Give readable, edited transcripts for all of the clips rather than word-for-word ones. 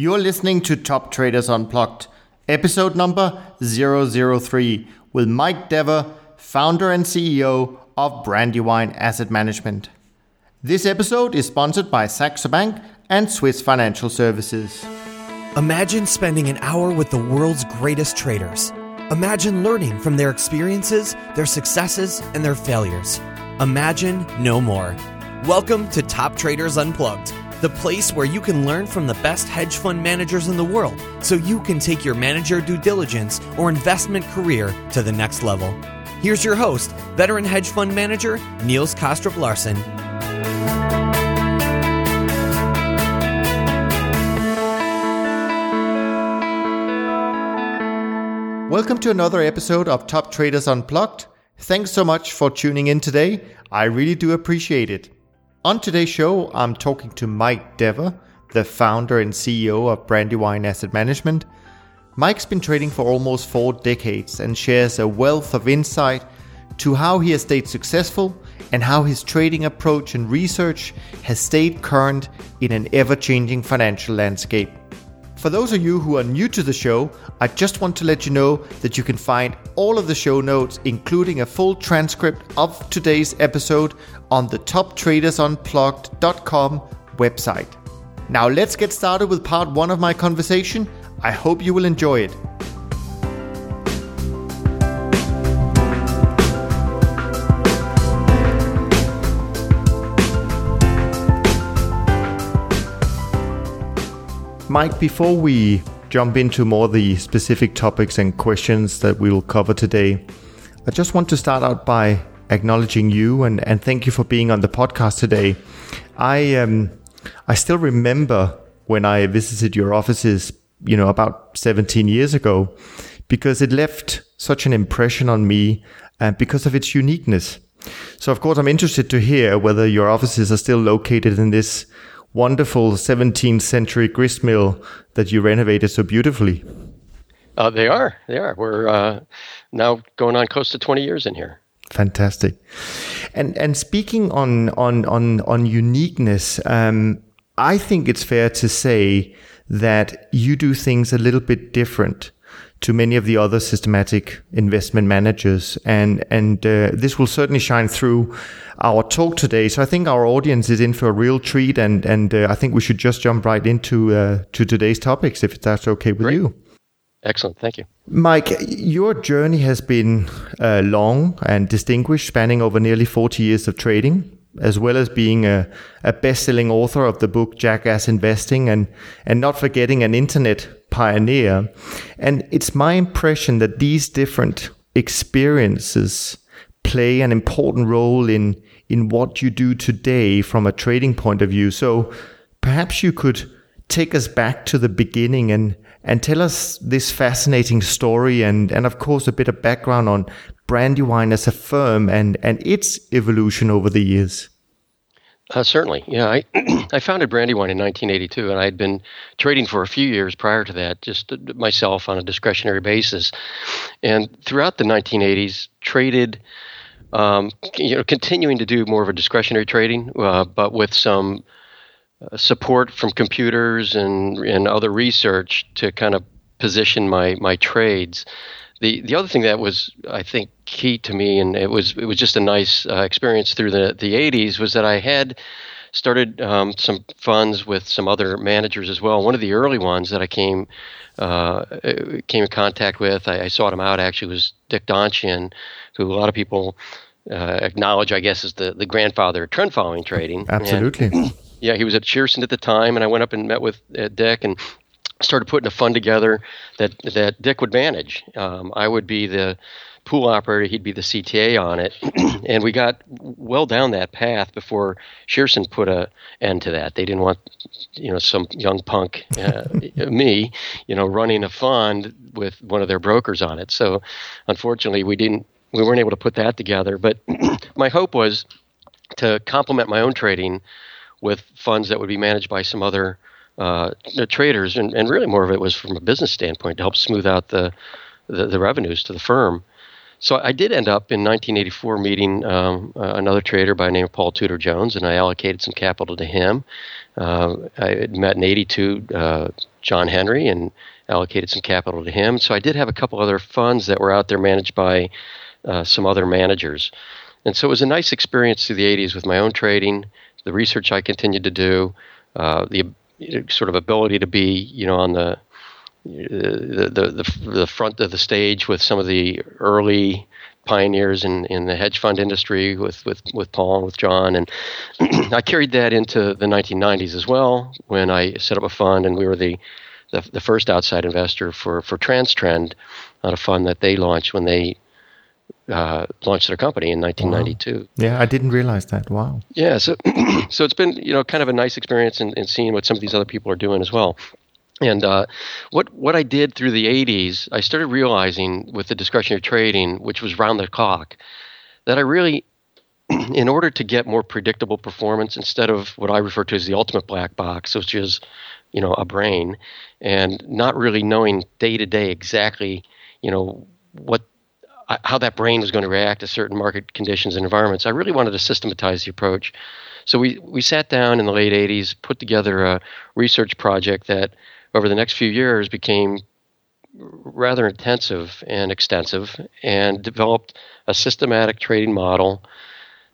You're listening to Top Traders Unplugged, episode number 003 with Mike Dever, founder and CEO of Brandywine Asset Management. This episode is sponsored by Saxo Bank and Swiss Financial Services. Imagine spending an hour with the world's greatest traders. Imagine learning from their experiences, their successes, and their failures. Imagine no more. Welcome to Top Traders Unplugged, the place where you can learn from the best hedge fund managers in the world so you can take your manager due diligence or investment career to the next level. Here's your host, veteran hedge fund manager, Niels Kostrup-Larsen. Welcome to another episode of Top Traders Unplugged. Thanks so much for tuning in today. I really do appreciate it. On today's show, I'm talking to Mike Dever, the founder and CEO of Brandywine Asset Management. Mike's been trading for almost 4 decades and shares a wealth of insight to how he has stayed successful and how his trading approach and research has stayed current in an ever-changing financial landscape. For those of you who are new to the show, I just want to let you know that you can find all of the show notes, including a full transcript of today's episode, on the toptradersunplugged.com website. Now let's get started with part 1 of my conversation. I hope you will enjoy it. Mike, before we jump into more of the specific topics and questions that we will cover today, I just want to start out by acknowledging you and thank you for being on the podcast today. I still remember when I visited your offices, about 17 years ago, because it left such an impression on me and because of its uniqueness. So, of course, I'm interested to hear whether your offices are still located in this wonderful 17th century gristmill that you renovated so beautifully. They are. We're now going on close to 20 years in here. Fantastic. And speaking on uniqueness, I think it's fair to say that you do things a little bit different to many of the other systematic investment managers. And this will certainly shine through our talk today. So I think our audience is in for a real treat. And I think we should just jump right into to today's topics, if that's okay with you. Excellent. Thank you. Mike, your journey has been long and distinguished, spanning over nearly 40 years of trading, as well as being a best-selling author of the book Jackass Investing and not forgetting an internet pioneer. And it's my impression that these different experiences play an important role in what you do today from a trading point of view. So perhaps you could take us back to the beginning and tell us this fascinating story and of course a bit of background on Brandywine as a firm and its evolution over the years. Certainly. Yeah, I founded Brandywine in 1982, and I had been trading for a few years prior to that, just myself on a discretionary basis. And throughout the 1980s, traded, continuing to do more of a discretionary trading, but with some support from computers and other research to kind of position my trades. The other thing that was, I think, key to me, and it was just a nice experience through the 80s, was that I had started some funds with some other managers as well. One of the early ones that I came in contact with, I sought him out actually, was Dick Donchian, who a lot of people acknowledge, I guess, as the grandfather of trend following trading. Absolutely. And, yeah, he was at Shearson at the time, and I went up and met with Dick and started putting a fund together that Dick would manage. I would be the pool operator, he'd be the CTA on it, and we got well down that path before Shearson put an end to that. They didn't want, some young punk me, running a fund with one of their brokers on it. So, unfortunately, we weren't able to put that together. But my hope was to complement my own trading with funds that would be managed by some other traders, and really more of it was from a business standpoint to help smooth out the revenues to the firm. So I did end up in 1984 meeting another trader by the name of Paul Tudor Jones, and I allocated some capital to him. I had met in 82 John Henry and allocated some capital to him. So I did have a couple other funds that were out there managed by some other managers. And so it was a nice experience through the 80s with my own trading, the research I continued to do, the sort of ability to be, you know, on the front of the stage with some of the early pioneers in the hedge fund industry with Paul and with John. And I carried that into the 1990s as well when I set up a fund, and we were the first outside investor for TransTrend on a fund that they launched when they launched their company in 1992. Wow. Yeah, I didn't realize that. Wow. Yeah, so it's been, you know, kind of a nice experience in seeing what some of these other people are doing as well. And what I did through the 80s, I started realizing with the discretionary trading, which was round the clock, that I really, in order to get more predictable performance instead of what I refer to as the ultimate black box, which is, you know, a brain, and not really knowing day to day exactly, you know, how that brain was going to react to certain market conditions and environments, I really wanted to systematize the approach. So we sat down in the late 80s, put together a research project that over the next few years became rather intensive and extensive, and developed a systematic trading model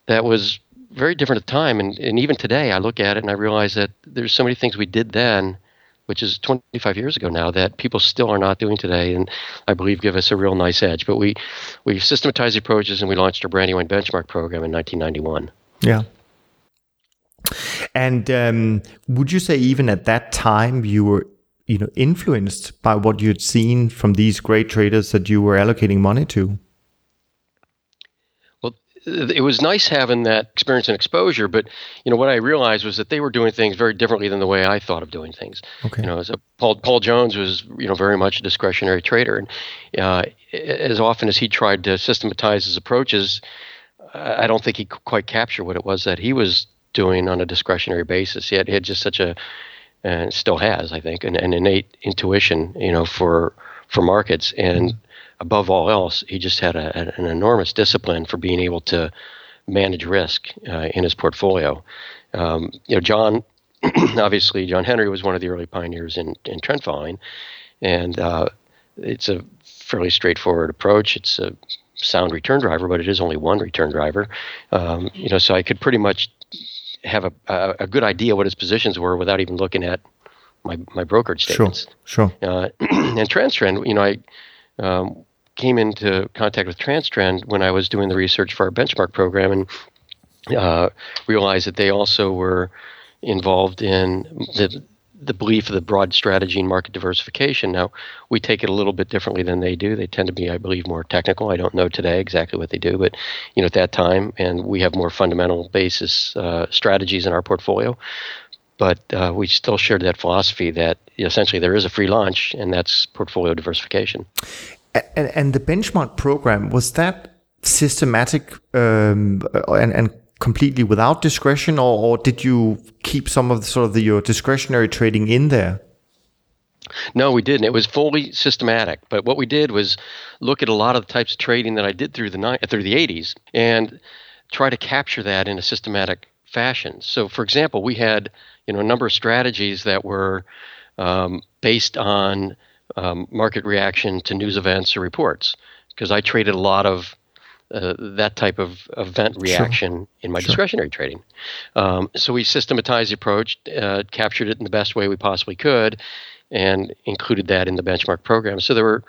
that was very different at the time. And even today, I look at it and I realize that there's so many things we did then, which is 25 years ago now, that people still are not doing today, and I believe give us a real nice edge. But we systematized the approaches, and we launched our Brandywine Benchmark Program in 1991. Yeah. And would you say even at that time you were, you know, influenced by what you'd seen from these great traders that you were allocating money to? Well, it was nice having that experience and exposure, but, you know, what I realized was that they were doing things very differently than the way I thought of doing things. Okay. You know, as Paul Jones was, you know, very much a discretionary trader, and as often as he tried to systematize his approaches, I don't think he could quite capture what it was that he was doing on a discretionary basis. He had just such a, and still has, I think, an innate intuition, you know, for markets. And above all else, he just had an enormous discipline for being able to manage risk in his portfolio. You know, John, obviously, John Henry was one of the early pioneers in trend following. And it's a fairly straightforward approach. It's a sound return driver, but it is only one return driver. You know, so I could pretty much have a good idea what his positions were without even looking at my brokerage statements. Sure. And TransTrend, you know, I came into contact with TransTrend when I was doing the research for our benchmark program, and realized that they also were involved in the belief of the broad strategy in market diversification. Now, we take it a little bit differently than they do. They tend to be, I believe, more technical. I don't know today exactly what they do, but, you know, at that time, and we have more fundamental basis strategies in our portfolio. But we still shared that philosophy that essentially there is a free lunch, and that's portfolio diversification. And the benchmark program, was that systematic and completely without discretion, or did you keep some of the, sort of your discretionary trading in there? No, we didn't. It was fully systematic. But what we did was look at a lot of the types of trading that I did through the 80s and try to capture that in a systematic fashion. So, for example, we had, you know, a number of strategies that were based on market reaction to news events or reports, because I traded a lot of that type of event reaction in my discretionary trading. So we systematized the approach, captured it in the best way we possibly could, and included that in the benchmark program. So there were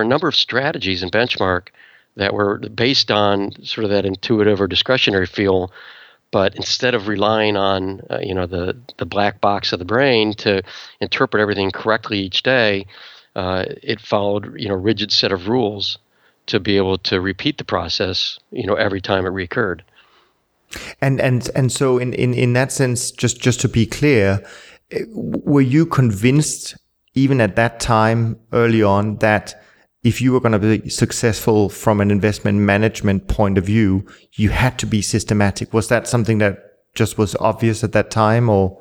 a number of strategies in benchmark that were based on sort of that intuitive or discretionary feel, but instead of relying on you know, the black box of the brain to interpret everything correctly each day, it followed, you know, a rigid set of rules to be able to repeat the process, you know, every time it recurred. And so in that sense, just to be clear, were you convinced even at that time early on that if you were going to be successful from an investment management point of view, you had to be systematic? Was that something that just was obvious at that time, or?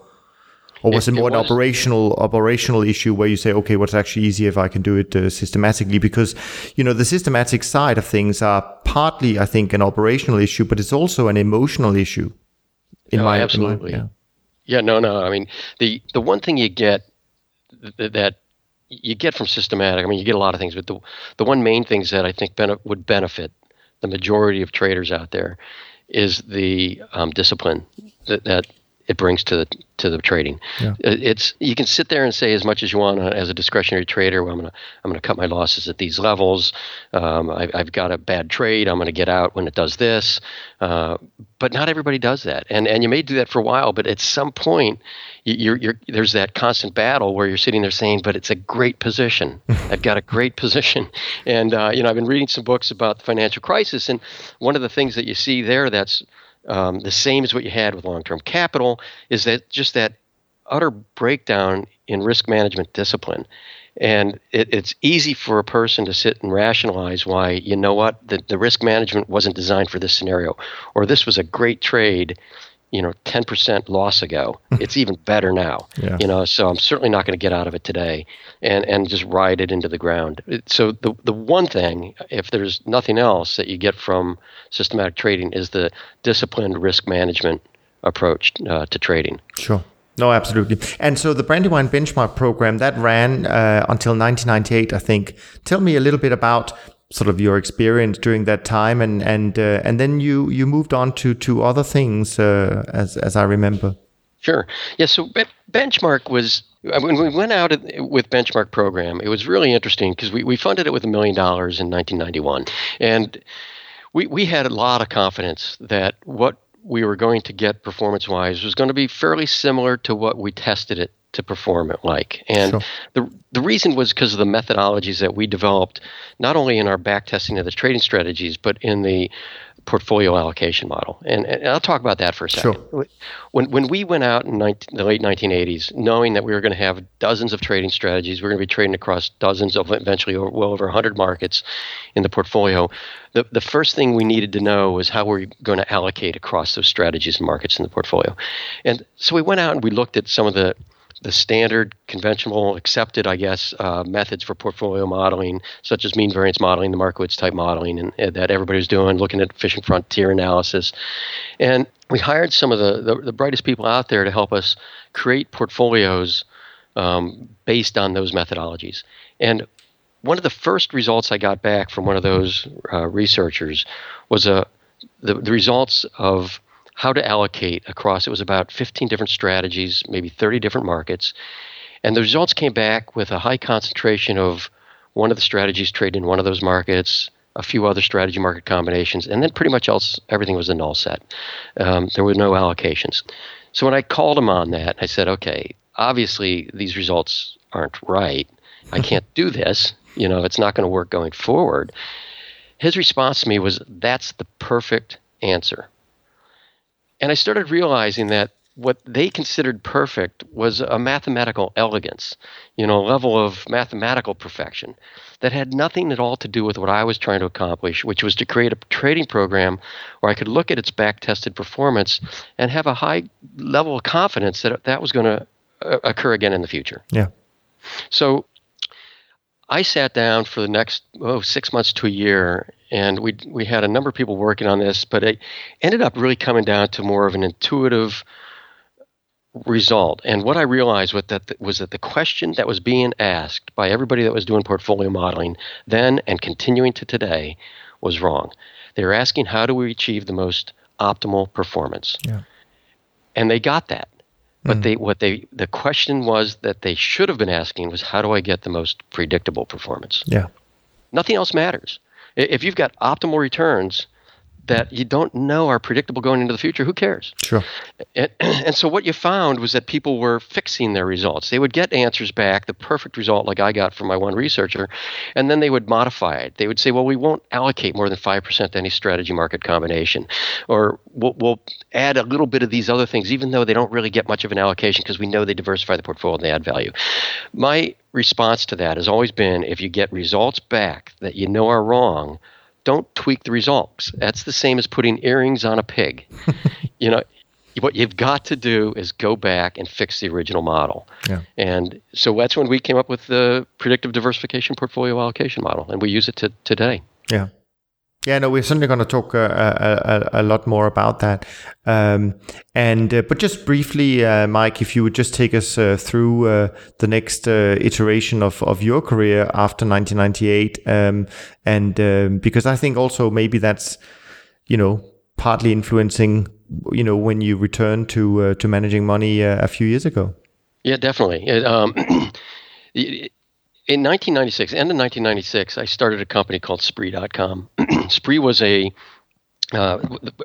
Or was it more an operational issue where you say, okay, what's actually easier if I can do it systematically? Because, you know, the systematic side of things are partly, I think, an operational issue, but it's also an emotional issue. I mean, the one thing you get that you get from systematic, I mean, you get a lot of things, but the one main things that I think would benefit the majority of traders out there is the discipline that it brings to the trading. Yeah. It's, you can sit there and say as much as you want as a discretionary trader. Well, I'm gonna cut my losses at these levels. I've got a bad trade. I'm gonna get out when it does this. But not everybody does that, and you may do that for a while. But at some point, there's that constant battle where you're sitting there saying, "But it's a great position. I've got a great position." And I've been reading some books about the financial crisis, and one of the things that you see there that's the same as what you had with long-term capital is that just that utter breakdown in risk management discipline. And it's easy for a person to sit and rationalize why, you know what, the risk management wasn't designed for this scenario, or this was a great trade, 10% loss ago. It's even better now, so I'm certainly not going to get out of it today and just ride it into the ground. So the one thing, if there's nothing else that you get from systematic trading, is the disciplined risk management approach to trading. Sure. No, absolutely. And so the Brandywine Benchmark Program, that ran until 1998, I think. Tell me a little bit about sort of your experience during that time, and then you moved on to other things, as I remember. Sure. Yeah. So Benchmark was, when we went out with Benchmark Program, it was really interesting because we funded it with $1 million in 1991, and we had a lot of confidence that what we were going to get performance wise was going to be fairly similar to what we tested it to perform it like. And sure. The reason was because of the methodologies that we developed, not only in our back testing of the trading strategies, but in the portfolio allocation model. And I'll talk about that for a second. Sure. When we went out in the late 1980s, knowing that we were going to have dozens of trading strategies, we're going to be trading across dozens of, eventually well over 100 markets in the portfolio, the first thing we needed to know was how we're going to allocate across those strategies and markets in the portfolio. And so we went out and we looked at some of the standard, conventional, accepted, methods for portfolio modeling, such as mean variance modeling, the Markowitz type modeling, and that everybody's doing, looking at fishing frontier analysis. And we hired some of the brightest people out there to help us create portfolios based on those methodologies. And one of the first results I got back from one of those researchers was the results of how to allocate across, it was about 15 different strategies, maybe 30 different markets. And the results came back with a high concentration of one of the strategies traded in one of those markets, a few other strategy market combinations, and then pretty much everything was a null set. There were no allocations. So when I called him on that, I said, okay, obviously these results aren't right. I can't do this. It's not going to work going forward. His response to me was, that's the perfect answer. And I started realizing that what they considered perfect was a mathematical elegance, a level of mathematical perfection that had nothing at all to do with what I was trying to accomplish, which was to create a trading program where I could look at its back-tested performance and have a high level of confidence that that was going to occur again in the future. Yeah. So I sat down for the next 6 months to a year, and we had a number of people working on this, but it ended up really coming down to more of an intuitive result. And what I realized was that the question that was being asked by everybody that was doing portfolio modeling then and continuing to today was wrong. They were asking, how do we achieve the most optimal performance? Yeah. And they got that. But the question was that they should have been asking was, how do I get the most predictable performance? Yeah. Nothing else matters. If you've got optimal returns that you don't know are predictable going into the future, who cares? Sure. And so what you found was that people were fixing their results. They would get answers back, the perfect result like I got from my one researcher, and then they would modify it. They would say, well, we won't allocate more than 5% to any strategy market combination, or we'll add a little bit of these other things, even though they don't really get much of an allocation because we know they diversify the portfolio and they add value. My response to that has always been, if you get results back that you know are wrong, don't tweak the results. That's the same as putting earrings on a pig. what you've got to do is go back and fix the original model. Yeah. And so that's when we came up with the Predictive Diversification Portfolio Allocation Model, and we use it today. Yeah. Yeah, no, we're certainly going to talk a lot more about that. But just briefly, Mike, if you would just take us through the next iteration of your career after 1998, because I think also maybe that's, partly influencing, when you returned to managing money a few years ago. Yeah, definitely. In 1996, end of 1996, I started a company called Spree.com. Spree was a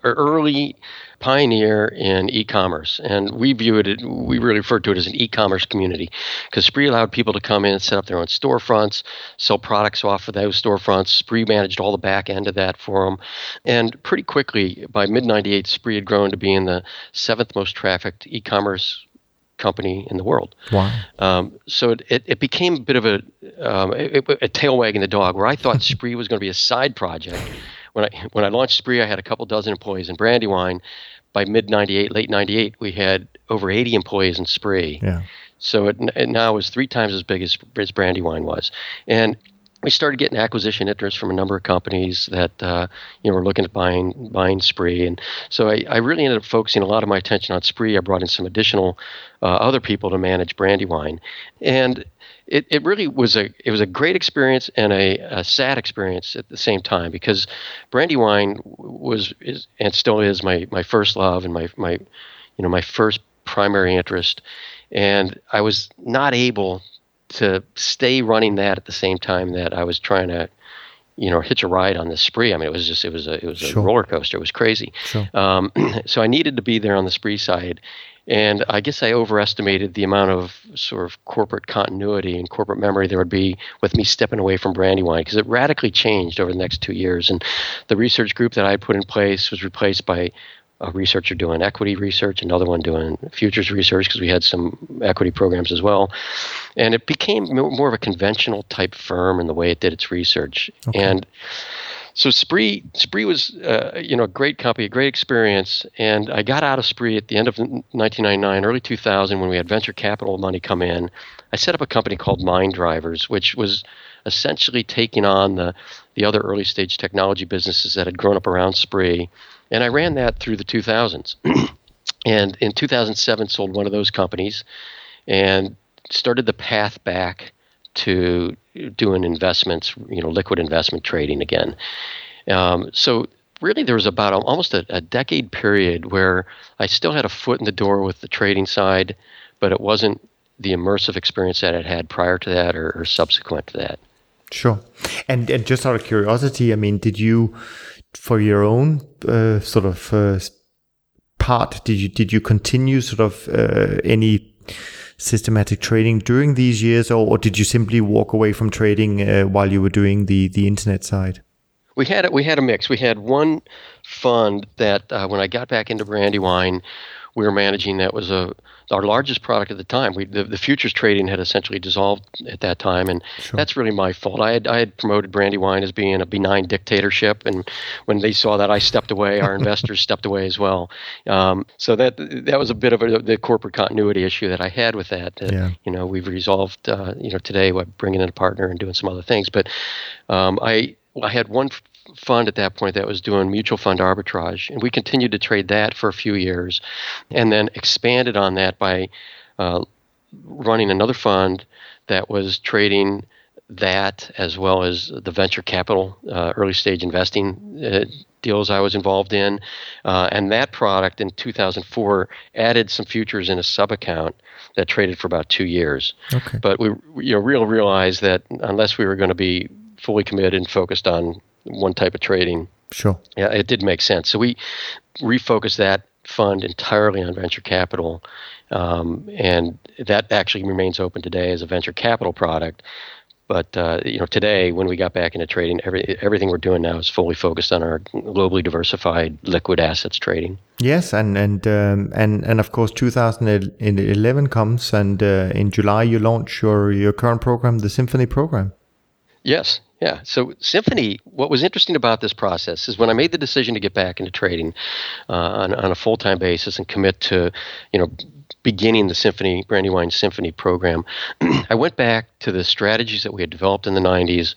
early pioneer in e-commerce, and we really referred to it as an e-commerce community, because Spree allowed people to come in and set up their own storefronts, sell products off of those storefronts. Spree managed all the back end of that for them, and pretty quickly, by mid-98, Spree had grown to being the seventh most trafficked e-commerce company in the world. Wow! So it became a bit of a tail wagging the dog, where I thought Spree was going to be a side project. When I launched Spree, I had a couple dozen employees in Brandywine. By late 98, we had over 80 employees in Spree. Yeah. So it now is 3 times as big as Brandywine was, and we started getting acquisition interest from a number of companies that were looking at buying Spree, and so I really ended up focusing a lot of my attention on Spree. I brought in some additional other people to manage Brandywine, and it really was a great experience and a sad experience at the same time, because Brandywine is and still is my first love and my first primary interest, and I was not able to stay running that at the same time that I was trying to, hitch a ride on this Spree. I mean, it was a sure. roller coaster. It was crazy. Sure. So I needed to be there on the Spree side, and I guess I overestimated the amount of sort of corporate continuity and corporate memory there would be with me stepping away from Brandywine, because it radically changed over the next 2 years. And the research group that I put in place was replaced by a researcher doing equity research, another one doing futures research, because we had some equity programs as well. And it became more of a conventional type firm in the way it did its research. Okay. And so Spree was a great company, a great experience. And I got out of Spree at the end of 1999, early 2000, when we had venture capital money come in. I set up a company called Mind Drivers, which was essentially taking on the other early stage technology businesses that had grown up around Spree. And I ran that through the 2000s. And in 2007, sold one of those companies and started the path back to doing investments, liquid investment trading again. So really there was about almost a decade period where I still had a foot in the door with the trading side, but it wasn't the immersive experience that it had prior to that or subsequent to that. Sure. And just out of curiosity, I mean, did you, for your own part, did you continue any systematic trading during these years, or did you simply walk away from trading while you were doing the internet side? We had a mix. We had one fund that when I got back into Brandywine, we were managing that was our largest product at the time. The futures trading had essentially dissolved at that time, and sure. That's really my fault. I had promoted Brandywine as being a benign dictatorship, and when they saw that, I stepped away. Our investors stepped away as well. So that was a bit of the corporate continuity issue that I had with that. Yeah. We've resolved. Today by bringing in a partner and doing some other things, but I had one fund at that point that was doing mutual fund arbitrage, and we continued to trade that for a few years, and then expanded on that by running another fund that was trading that as well as the venture capital early stage investing deals I was involved in, and that product in 2004 added some futures in a sub account that traded for about 2 years. Okay. But we realized that unless we were going to be fully committed and focused on one type of trading. Sure. Yeah, it did make sense. So we refocused that fund entirely on venture capital, and that actually remains open today as a venture capital product. But today, when we got back into trading, everything we're doing now is fully focused on our globally diversified liquid assets trading. Yes, and of course, 2011 comes, and in July you launch your current program, the Symphony Program. Yes. Yeah. So Symphony, what was interesting about this process is when I made the decision to get back into trading on a full-time basis and commit to, beginning the Symphony, Brandywine Symphony program, I went back to the strategies that we had developed in the 90s,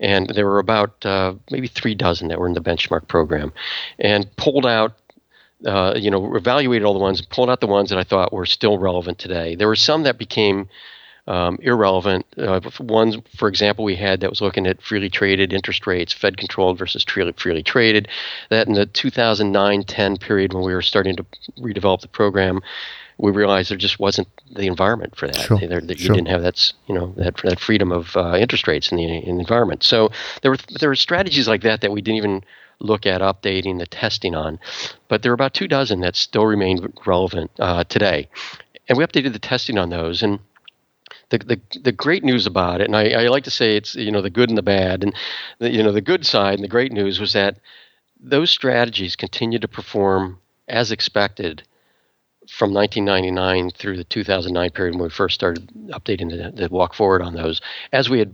and there were about maybe 36 that were in the benchmark program, and pulled out, evaluated all the ones, pulled out the ones that I thought were still relevant today. There were some that became irrelevant. One, for example, we had that was looking at freely traded interest rates, Fed controlled versus freely traded. That in the 2009-10 period when we were starting to redevelop the program, we realized there just wasn't the environment for that. Sure. You didn't have that freedom of interest rates in the environment. So there were strategies like that we didn't even look at updating the testing on. But there were about 24 that still remained relevant today. And we updated the testing on those. And the great news about it, and I like to say it's the good and the bad, and the good side and the great news was that those strategies continued to perform as expected from 1999 through the 2009 period when we first started updating the walk forward on those, as we had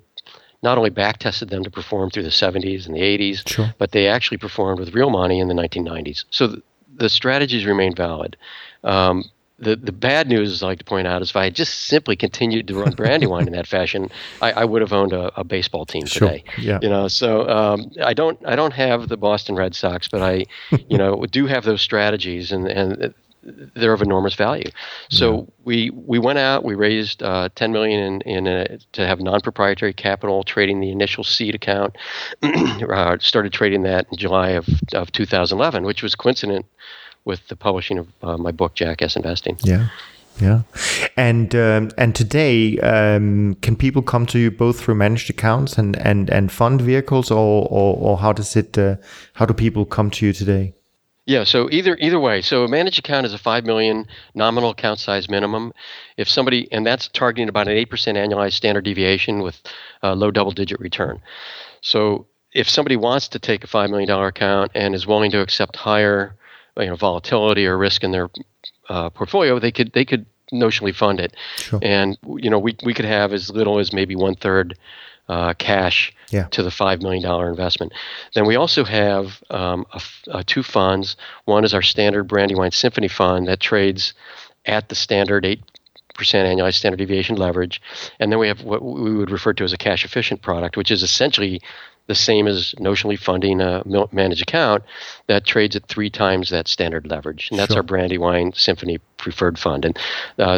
not only back tested them to perform through the 70s and the 80s, sure, but they actually performed with real money in the 1990s. So the strategies remain valid. The bad news, I like to point out, is if I had just simply continued to run Brandywine in that fashion, I would have owned a baseball team today. Sure. Yeah. So I don't have the Boston Red Sox, but I, do have those strategies, and they're of enormous value. So we went out, we raised $10 million to have non-proprietary capital trading the initial seed account. Started trading that in July of 2011, which was coincident with the publishing of my book, Jackass Investing. Yeah, yeah. And today, can people come to you both through managed accounts and fund vehicles, or how does it? How do people come to you today? Yeah, so either way. So a managed account is a $5 million nominal account size minimum. If somebody, and that's targeting about an 8% annualized standard deviation with a low double-digit return. So if somebody wants to take a $5 million account and is willing to accept higher volatility or risk in their portfolio, they could notionally fund it. Sure. And we could have as little as maybe 1/3 cash to the $5 million investment. Then we also have two funds. One is our standard Brandywine Symphony Fund that trades at the standard 8% annualized standard deviation leverage. And then we have what we would refer to as a cash efficient product, which is essentially the same as notionally funding a managed account that trades at 3 times that standard leverage. And that's our Brandywine Symphony Preferred Fund. And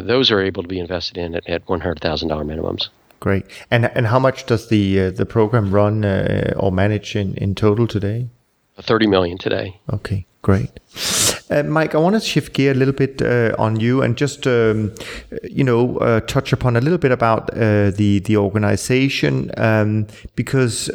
those are able to be invested in at $100,000 minimums. Great. And how much does the program run or manage in total today? $30 million today. Okay, great. Mike, I want to shift gear a little bit on you and just, touch upon a little bit about the organization, because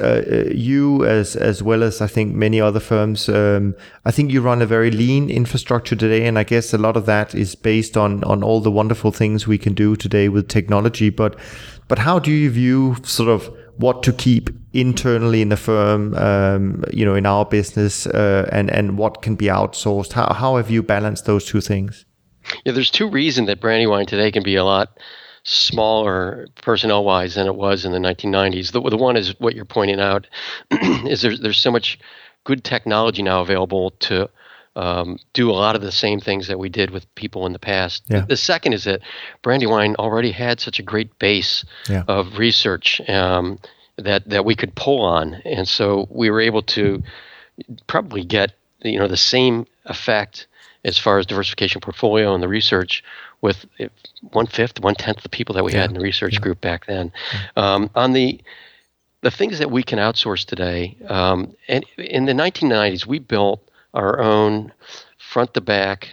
you, as well as I think many other firms, I think you run a very lean infrastructure today, and I guess a lot of that is based on all the wonderful things we can do today with technology. But how do you view sort of what to keep internally in the firm, in our business, and what can be outsourced? How have you balanced those two things? Yeah, there's two reasons that Brandywine today can be a lot smaller personnel-wise than it was in the 1990s. The one is what you're pointing out is there's so much good technology now available to do a lot of the same things that we did with people in the past. Yeah. The second is that Brandywine already had such a great base of research that we could pull on, and so we were able to probably get the same effect as far as diversification portfolio and the research with 1/5, 1/10 the people that we had in the research group back then. On the things that we can outsource today, and in the 1990s we built our own front-to-back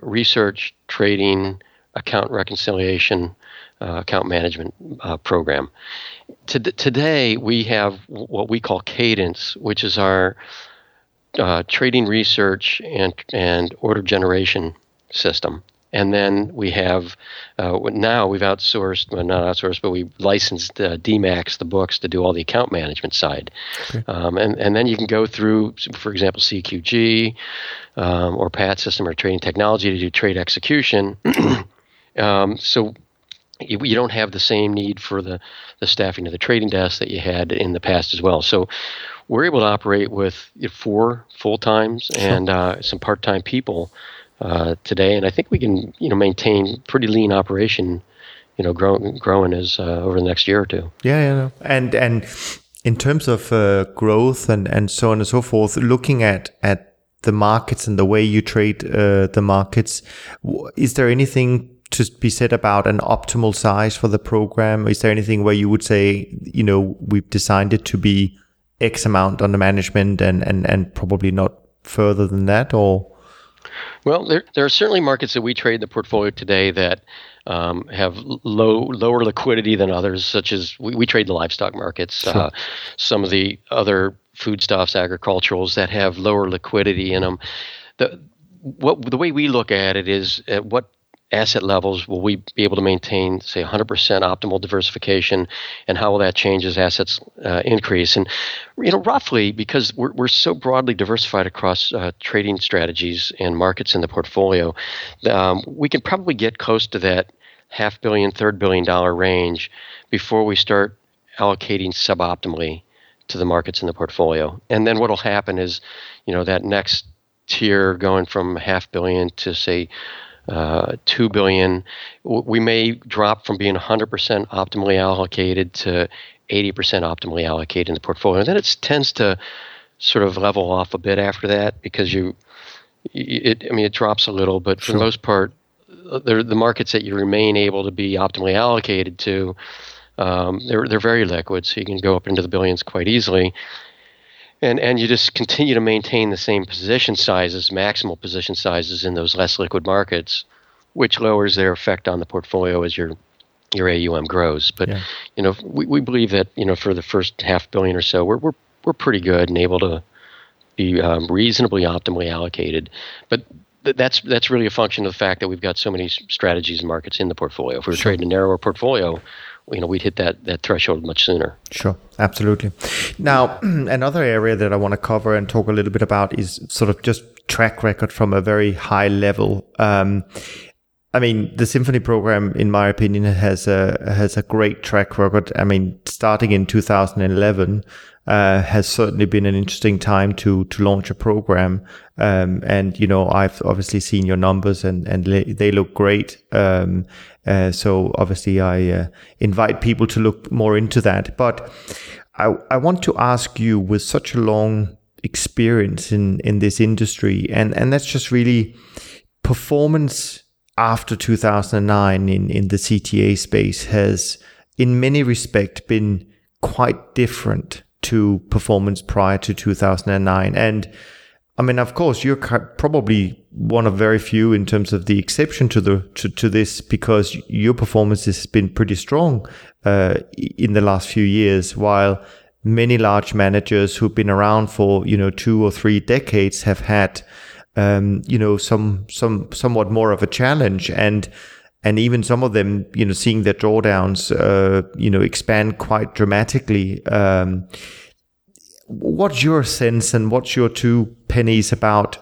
research, trading, account reconciliation, account management program. Today, we have what we call Cadence, which is our trading research and order generation system. And then we have, now we've outsourced, well, not outsourced, but we licensed DMAX, the books, to do all the account management side. Okay. And then you can go through, for example, CQG or PAT system or trading technology to do trade execution. So you don't have the same need for the staffing of the trading desk that you had in the past as well. So we're able to operate with 4 full-times and some part-time people today. And I think we can, maintain pretty lean operation, growing as over the next year or two. Yeah. And in terms of growth and so on and so forth, looking at the markets and the way you trade the markets, is there anything to be said about an optimal size for the program? Is there anything where you would say, we've designed it to be X amount under management and probably not further than that? Or well, there are certainly markets that we trade in the portfolio today that have lower liquidity than others, such as we trade the livestock markets, sure. Some of the other foodstuffs, agriculturals that have lower liquidity in them. The way we look at it is at what asset levels will we be able to maintain, say, 100% optimal diversification, and how will that change as assets increase? And roughly, because we're so broadly diversified across trading strategies and markets in the portfolio, we can probably get close to that $500 million, $300 million range before we start allocating suboptimally to the markets in the portfolio. And then what'll happen is, that next tier going from $500 million to say $2 billion, we may drop from being 100% optimally allocated to 80% optimally allocated in the portfolio. And then it tends to sort of level off a bit after that because it drops a little, but for the most part, the markets that you remain able to be optimally allocated to, they're very liquid, so you can go up into the billions quite easily. And you just continue to maintain the same position sizes, maximal position sizes in those less liquid markets, which lowers their effect on the portfolio as your AUM grows. But we believe that for the first $500 million or so, we're pretty good and able to be reasonably optimally allocated. But that's really a function of the fact that we've got so many strategies and markets in the portfolio. If we were trading a narrower portfolio, we'd hit that threshold much sooner. Sure, absolutely. Now, another area that I want to cover and talk a little bit about is sort of just track record from a very high level. The Symphony program, in my opinion, has a great track record. Starting in 2011 has certainly been an interesting time to launch a program. I've obviously seen your numbers and they look great. So obviously I invite people to look more into that. But I want to ask you, with such a long experience in this industry, and that's just really performance after 2009 in the CTA space has in many respects been quite different to performance prior to 2009. And of course, you're probably one of very few in terms of the exception to this, because your performance has been pretty strong in the last few years, while many large managers who've been around for 2 or 3 decades have had somewhat more of a challenge, and even some of them, seeing their drawdowns, expand quite dramatically. What's your sense, and what's your 2 pennies about,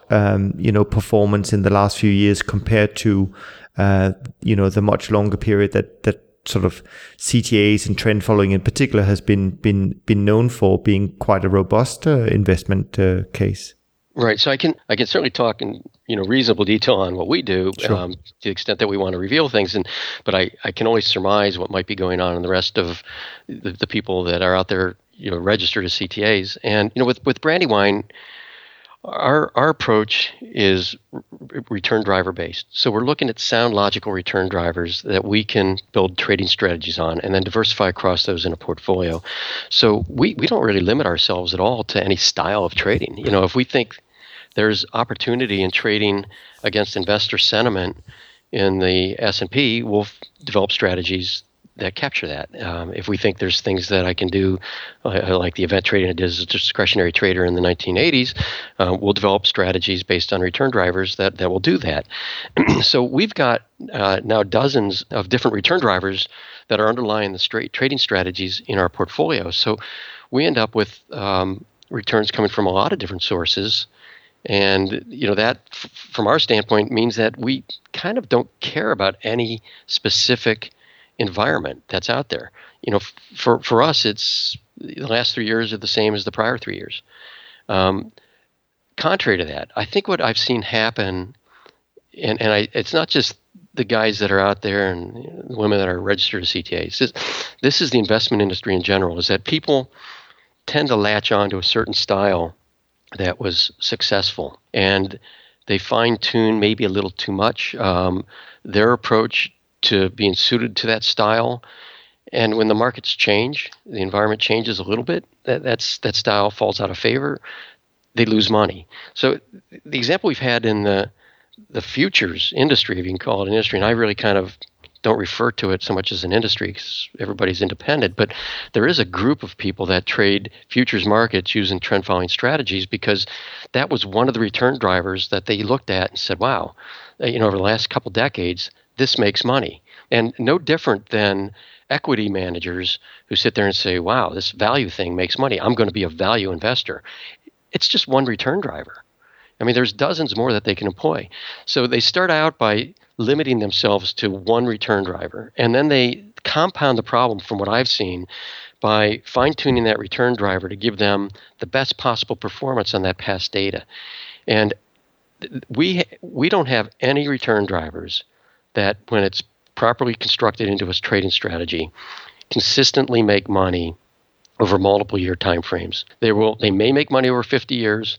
performance in the last few years compared to, the much longer period that sort of CTAs and trend following in particular has been known for being quite a robust investment case? Right, so I can certainly talk in reasonable detail on what we do, to the extent that we want to reveal things, but I can only surmise what might be going on in the rest of the people that are out there registered as CTAs. And with Brandywine, our approach is return driver based. So we're looking at sound logical return drivers that we can build trading strategies on, and then diversify across those in a portfolio. So we don't really limit ourselves at all to any style of trading. If we think there's opportunity in trading against investor sentiment in the S&P, we'll develop strategies that capture that. If we think there's things that I can do, like the event trading I did as a discretionary trader in the 1980s, we'll develop strategies based on return drivers that will do that. So we've got now dozens of different return drivers that are underlying the straight trading strategies in our portfolio. So we end up with returns coming from a lot of different sources. And, that from our standpoint means that we kind of don't care about any specific environment that's out there. You know, for us, it's the last 3 years are the same as the prior 3 years. Contrary to that, I think what I've seen happen, and it's not just the guys that are out there and the women that are registered as CTAs. This is the investment industry in general, is that people tend to latch on to a certain style that was successful, and they fine-tune maybe a little too much their approach to being suited to that style. And when the markets change, the environment changes a little bit, that style falls out of favor, they lose money. So the example we've had in the futures industry, if you can call it an industry, and I really kind of don't refer to it so much as an industry because everybody's independent, but there is a group of people that trade futures markets using trend following strategies because that was one of the return drivers that they looked at and said, wow, you know, over the last couple decades, this makes money. And no different than equity managers who sit there and say, wow, this value thing makes money. I'm going to be a value investor. It's just one return driver. I mean, there's dozens more that they can employ. So they start out by limiting themselves to one return driver. And then they compound the problem, from what I've seen, by fine-tuning that return driver to give them the best possible performance on that past data. And we don't have any return drivers that, when it's properly constructed into a trading strategy, consistently make money over multiple year timeframes. They may make money over 50 years,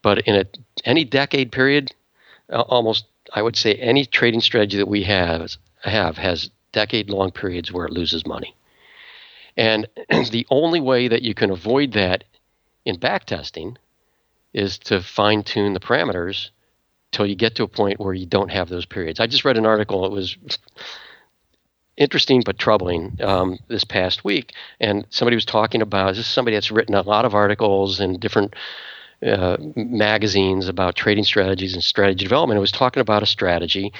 but in any decade period, almost, I would say, any trading strategy that we have has decade-long periods where it loses money. And the only way that you can avoid that in backtesting is to fine-tune the parameters till you get to a point where you don't have those periods. I just read an article. It was interesting but troubling this past week. And somebody was talking about, this is somebody that's written a lot of articles in different magazines about trading strategies and strategy development. It was talking about a strategy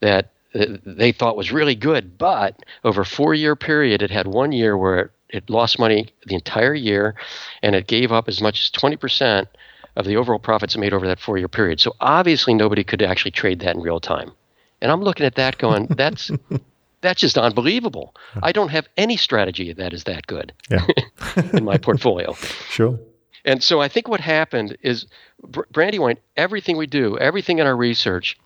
that they thought was really good, but over a 4-year period, it had 1 year where it lost money the entire year, and it gave up as much as 20% of the overall profits it made over that 4-year period. So obviously nobody could actually trade that in real time. And I'm looking at that going, that's just unbelievable. I don't have any strategy that is that good in my portfolio. Sure. And so I think what happened is, Brandywine, everything we do, everything in our research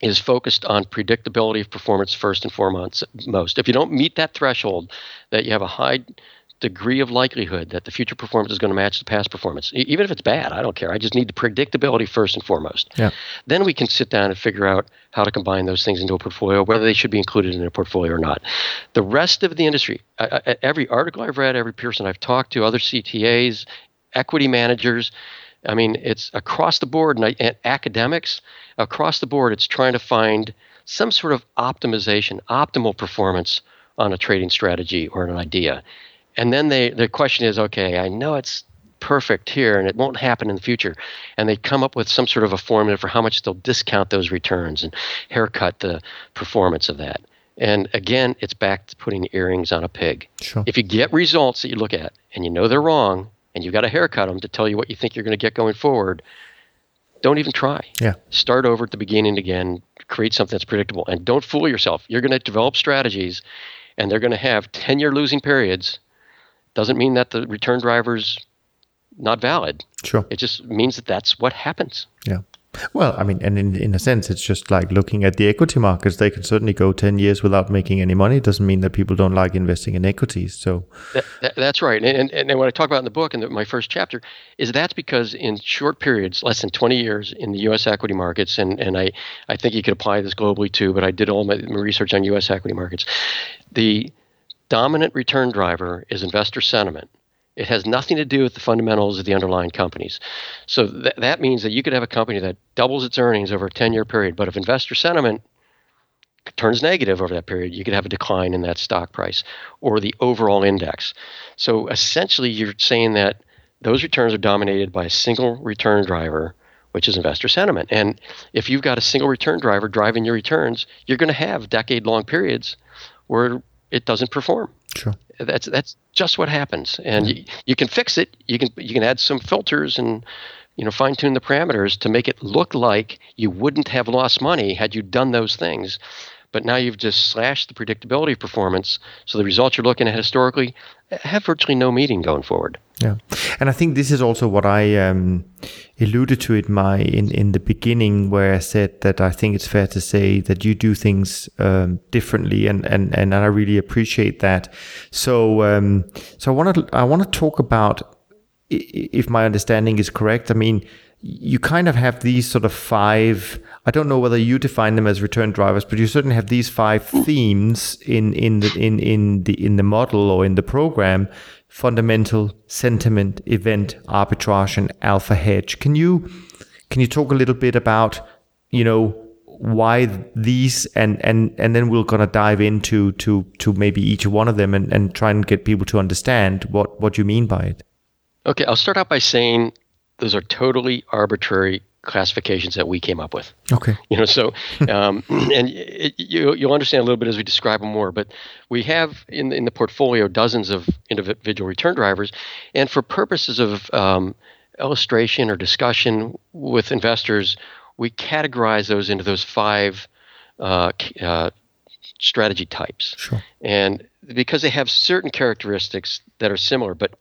is focused on predictability of performance first and foremost. If you don't meet that threshold, that you have a high degree of likelihood that the future performance is going to match the past performance, even if it's bad, I don't care. I just need the predictability first and foremost. Yeah. Then we can sit down and figure out how to combine those things into a portfolio, whether they should be included in a portfolio or not. The rest of the industry, every article I've read, every person I've talked to, other CTAs, equity managers, I mean, it's across the board, and academics, across the board, it's trying to find some sort of optimization, optimal performance on a trading strategy or an idea. And then their question is, okay, I know it's perfect here and it won't happen in the future. And they come up with some sort of a formula for how much they'll discount those returns and haircut the performance of that. And again, it's back to putting earrings on a pig. Sure. If you get results that you look at and you know they're wrong, and you've got to haircut them to tell you what you think you're going to get going forward, don't even try. Yeah. Start over at the beginning again, create something that's predictable, and don't fool yourself. You're going to develop strategies, and they're going to have 10-year losing periods. Doesn't mean that the return driver's not valid. Sure. It just means that that's what happens. Yeah. Well, I mean, and in a sense, it's just like looking at the equity markets. They can certainly go 10 years without making any money. It doesn't mean that people don't like investing in equities. So that's right. And what I talk about in the book, in my first chapter, is that's because in short periods, less than 20 years in the U.S. equity markets, and I think you could apply this globally too, but I did all my research on U.S. equity markets. The dominant return driver is investor sentiment. It has nothing to do with the fundamentals of the underlying companies. So that means that you could have a company that doubles its earnings over a 10-year period, but if investor sentiment turns negative over that period, you could have a decline in that stock price or the overall index. So essentially, you're saying that those returns are dominated by a single return driver, which is investor sentiment. And if you've got a single return driver driving your returns, you're going to have decade-long periods where it doesn't perform. Sure. That's just what happens, and you can fix it. You can add some filters and fine tune the parameters to make it look like you wouldn't have lost money had you done those things, but now you've just slashed the predictability of performance. So the results you're looking at historically have virtually no meaning going forward. Yeah, and I think this is also what I alluded to in the beginning, where I said that I think it's fair to say that you do things differently, and I really appreciate that. So I want to talk about, if my understanding is correct. I mean, you kind of have these sort of five. I don't know whether you define them as return drivers, but you certainly have these five themes in the model or in the program: fundamental, sentiment, event, arbitrage, and alpha hedge. Can you talk a little bit about, you know, why these, and then we're gonna dive into maybe each one of them and try and get people to understand what you mean by it. Okay, I'll start out by saying those are totally arbitrary classifications that we came up with. Okay. You know, so, you'll understand a little bit as we describe them more, but we have in the portfolio dozens of individual return drivers. And for purposes of illustration or discussion with investors, we categorize those into those five strategy types. Sure. And because they have certain characteristics that are similar, but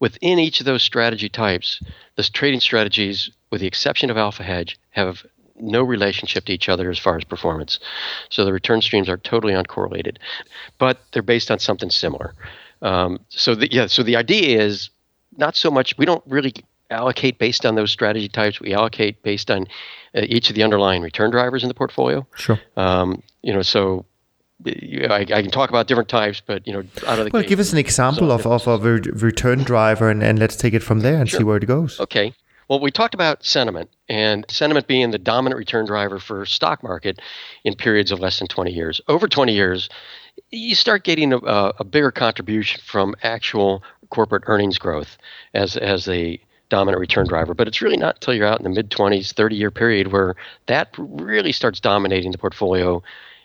within each of those strategy types, the trading strategies, with the exception of alpha hedge, have no relationship to each other as far as performance. So the return streams are totally uncorrelated, but they're based on something similar. So the idea is not so much, we don't really allocate based on those strategy types. We allocate based on each of the underlying return drivers in the portfolio. Sure. I can talk about different types, but out of the give us an example of a return driver, and let's take it from there and see where it goes. Okay. Well, we talked about sentiment, and sentiment being the dominant return driver for stock market in periods of less than 20 years. Over 20 years, you start getting a bigger contribution from actual corporate earnings growth as the dominant return driver. But it's really not until you're out in the mid-20s, 30-year period where that really starts dominating the portfolio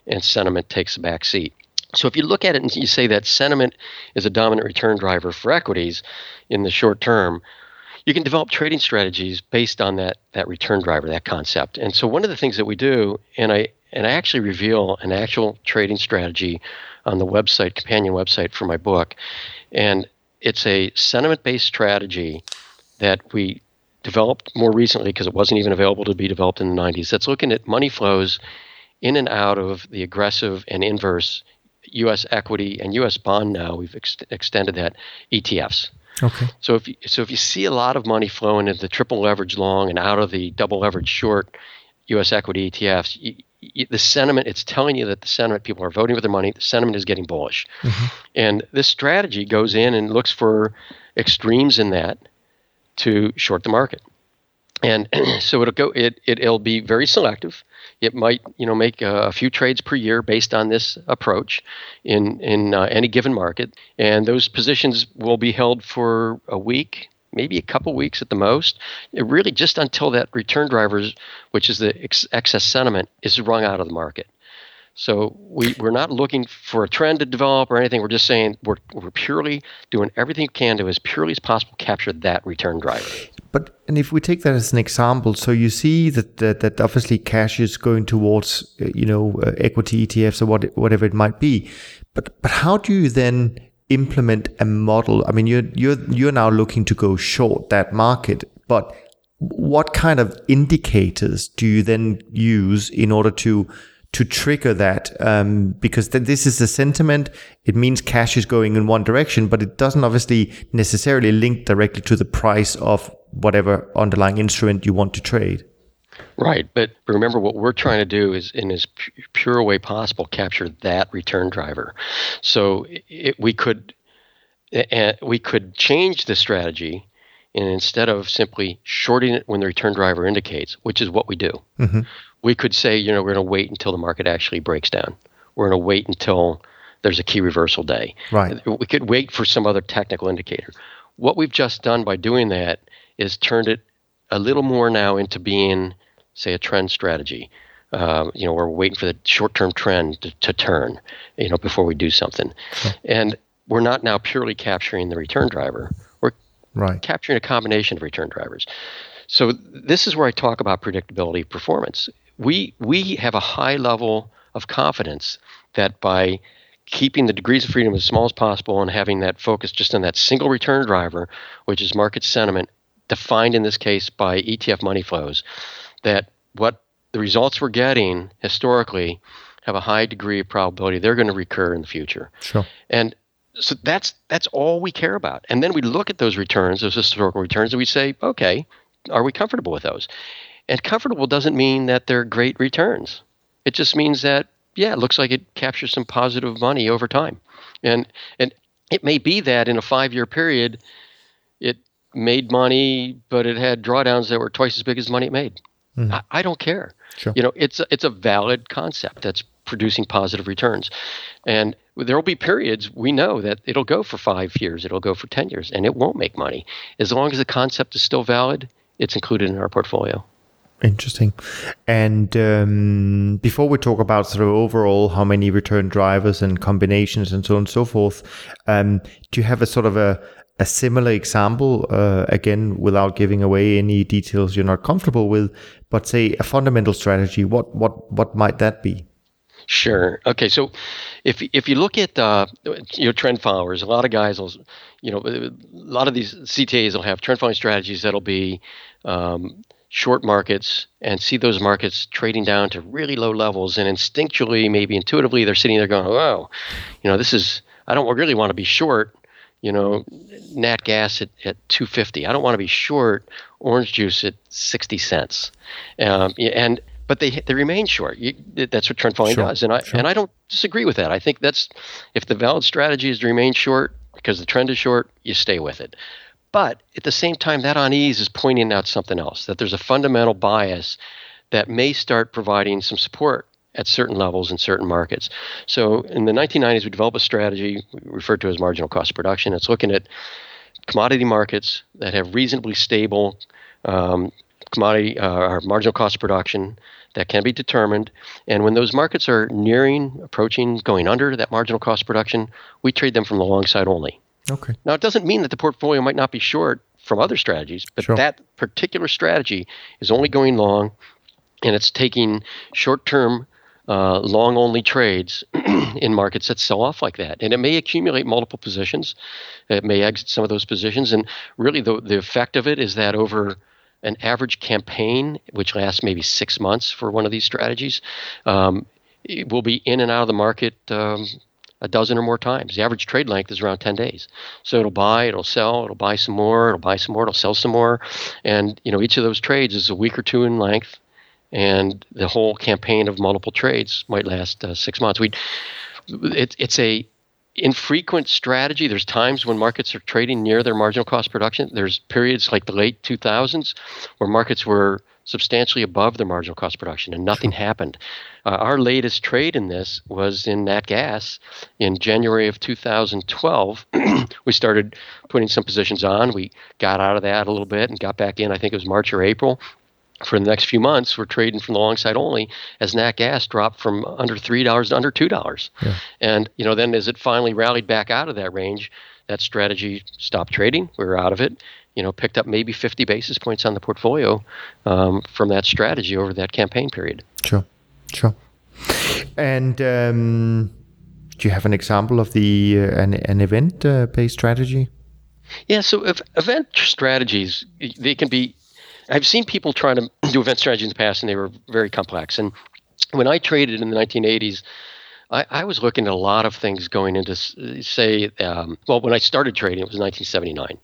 and sentiment takes a back seat. So if you look at it and you say that sentiment is a dominant return driver for equities in the short term, you can develop trading strategies based on that return driver, that concept. And so one of the things that we do, and I actually reveal an actual trading strategy on the website, companion website for my book, and it's a sentiment-based strategy that we developed more recently because it wasn't even available to be developed in the 90s. That's looking at money flows in and out of the aggressive and inverse U.S. equity and U.S. bond. Now we've extended that, ETFs. Okay. So if you see a lot of money flowing into the triple leverage long and out of the double leverage short U.S. equity ETFs, the sentiment, it's telling you that the sentiment, people are voting with their money, the sentiment is getting bullish. Mm-hmm. And this strategy goes in and looks for extremes in that to short the market. And so it'll be very selective. It might, make a few trades per year based on this approach in any given market. And those positions will be held for a week, maybe a couple weeks at the most. It really just until that return drivers, which is the excess sentiment, is wrung out of the market. So we're not looking for a trend to develop or anything. We're just saying we're purely doing everything we can to, as purely as possible, capture that return driver. But and if we take that as an example, so you see that obviously cash is going towards equity ETFs or whatever it might be. But how do you then implement a model? I mean, you're now looking to go short that market, but what kind of indicators do you then use in order to trigger that, because this is the sentiment. It means cash is going in one direction, but it doesn't obviously necessarily link directly to the price of whatever underlying instrument you want to trade. Right. But remember, what we're trying to do is, in as pure way possible, capture that return driver. So we could change the strategy, and instead of simply shorting it when the return driver indicates, which is what we do, mm-hmm. we could say, we're going to wait until the market actually breaks down. We're going to wait until there's a key reversal day. Right. We could wait for some other technical indicator. What we've just done by doing that is turned it a little more now into being, say, a trend strategy. We're waiting for the short-term trend to turn, before we do something. Okay. And we're not now purely capturing the return driver. Right. Capturing a combination of return drivers. So this is where I talk about predictability of performance. We have a high level of confidence that by keeping the degrees of freedom as small as possible and having that focus just on that single return driver, which is market sentiment, defined in this case by ETF money flows, that what the results we're getting historically have a high degree of probability they're going to recur in the future. Sure. And so that's all we care about. And then we look at those returns, those historical returns, and we say, okay, are we comfortable with those? And comfortable doesn't mean that they're great returns. It just means that, yeah, it looks like it captures some positive money over time. And it may be that in a 5-year period, it made money, but it had drawdowns that were twice as big as money it made. Mm-hmm. I don't care. Sure. You know, it's a valid concept that's producing positive returns. And there will be periods we know that it'll go for 5 years, it'll go for 10 years, and it won't make money. As long as the concept is still valid, it's included in our portfolio. Interesting. And before we talk about sort of overall how many return drivers and combinations and so on and so forth, do you have a sort of a similar example, again, without giving away any details you're not comfortable with, but say a fundamental strategy? What might that be? Sure. Okay. So if you look at your trend followers, a lot of guys will, you know, a lot of these CTAs will have trend following strategies that'll be short markets and see those markets trading down to really low levels, and instinctually, maybe intuitively, they're sitting there going, "Wow, you know, this is, I don't really want to be short, you know, nat gas at $2.50. I don't want to be short orange juice at 60 cents." But they remain short. That's what trend following does, and I don't disagree with that. I think that's, if the valid strategy is to remain short because the trend is short, you stay with it. But at the same time, that unease is pointing out something else, that there's a fundamental bias that may start providing some support at certain levels in certain markets. So in the 1990s, we developed a strategy referred to as marginal cost of production. It's looking at commodity markets that have reasonably stable commodity or marginal cost of production that can be determined. And when those markets are nearing, approaching, going under that marginal cost of production, we trade them from the long side only. Okay. Now, it doesn't mean that the portfolio might not be short from other strategies, but that particular strategy is only going long, and it's taking short-term, long-only trades in markets that sell off like that. And it may accumulate multiple positions. It may exit some of those positions. And really, the effect of it is that over an average campaign, which lasts maybe 6 months for one of these strategies, it will be in and out of the market a dozen or more times. The average trade length is around 10 days. So it'll buy, it'll sell, it'll buy some more, it'll buy some more, it'll sell some more. And, you know, each of those trades is a week or two in length. And the whole campaign of multiple trades might last 6 months. It's a infrequent strategy. There's times when markets are trading near their marginal cost production. There's periods like the late 2000s where markets were substantially above their marginal cost production and nothing happened. Our latest trade in this was in nat gas in January of 2012. We started putting some positions on. We got out of that a little bit and got back in. I think it was March or April. For the next few months, we're trading from the long side only as nat gas dropped from under $3 to under $2. Yeah. And, you know, then as it finally rallied back out of that range, that strategy stopped trading. We were out of it, you know, picked up maybe 50 basis points on the portfolio from that strategy over that campaign period. Sure. And do you have an example of an event-based strategy? Yeah, so if event strategies, they can be, I've seen people trying to do event strategies in the past, and they were very complex. And when I traded in the 1980s, I was looking at a lot of things going into, say, when I started trading, it was 1979.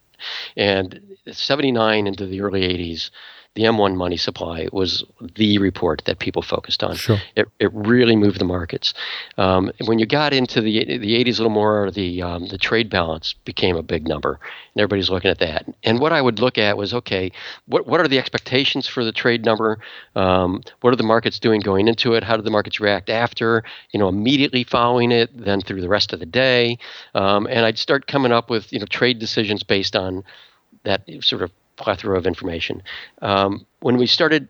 And 79 into the early 80s, the M1 money supply was the report that people focused on. Sure. It really moved the markets. When you got into the 80s a little more, the trade balance became a big number, and everybody's looking at that. And what I would look at was, okay, what are the expectations for the trade number? What are the markets doing going into it? How do the markets react after, you know, immediately following it, then through the rest of the day? And I'd start coming up with, you know, trade decisions based on that sort of plethora of information. When we started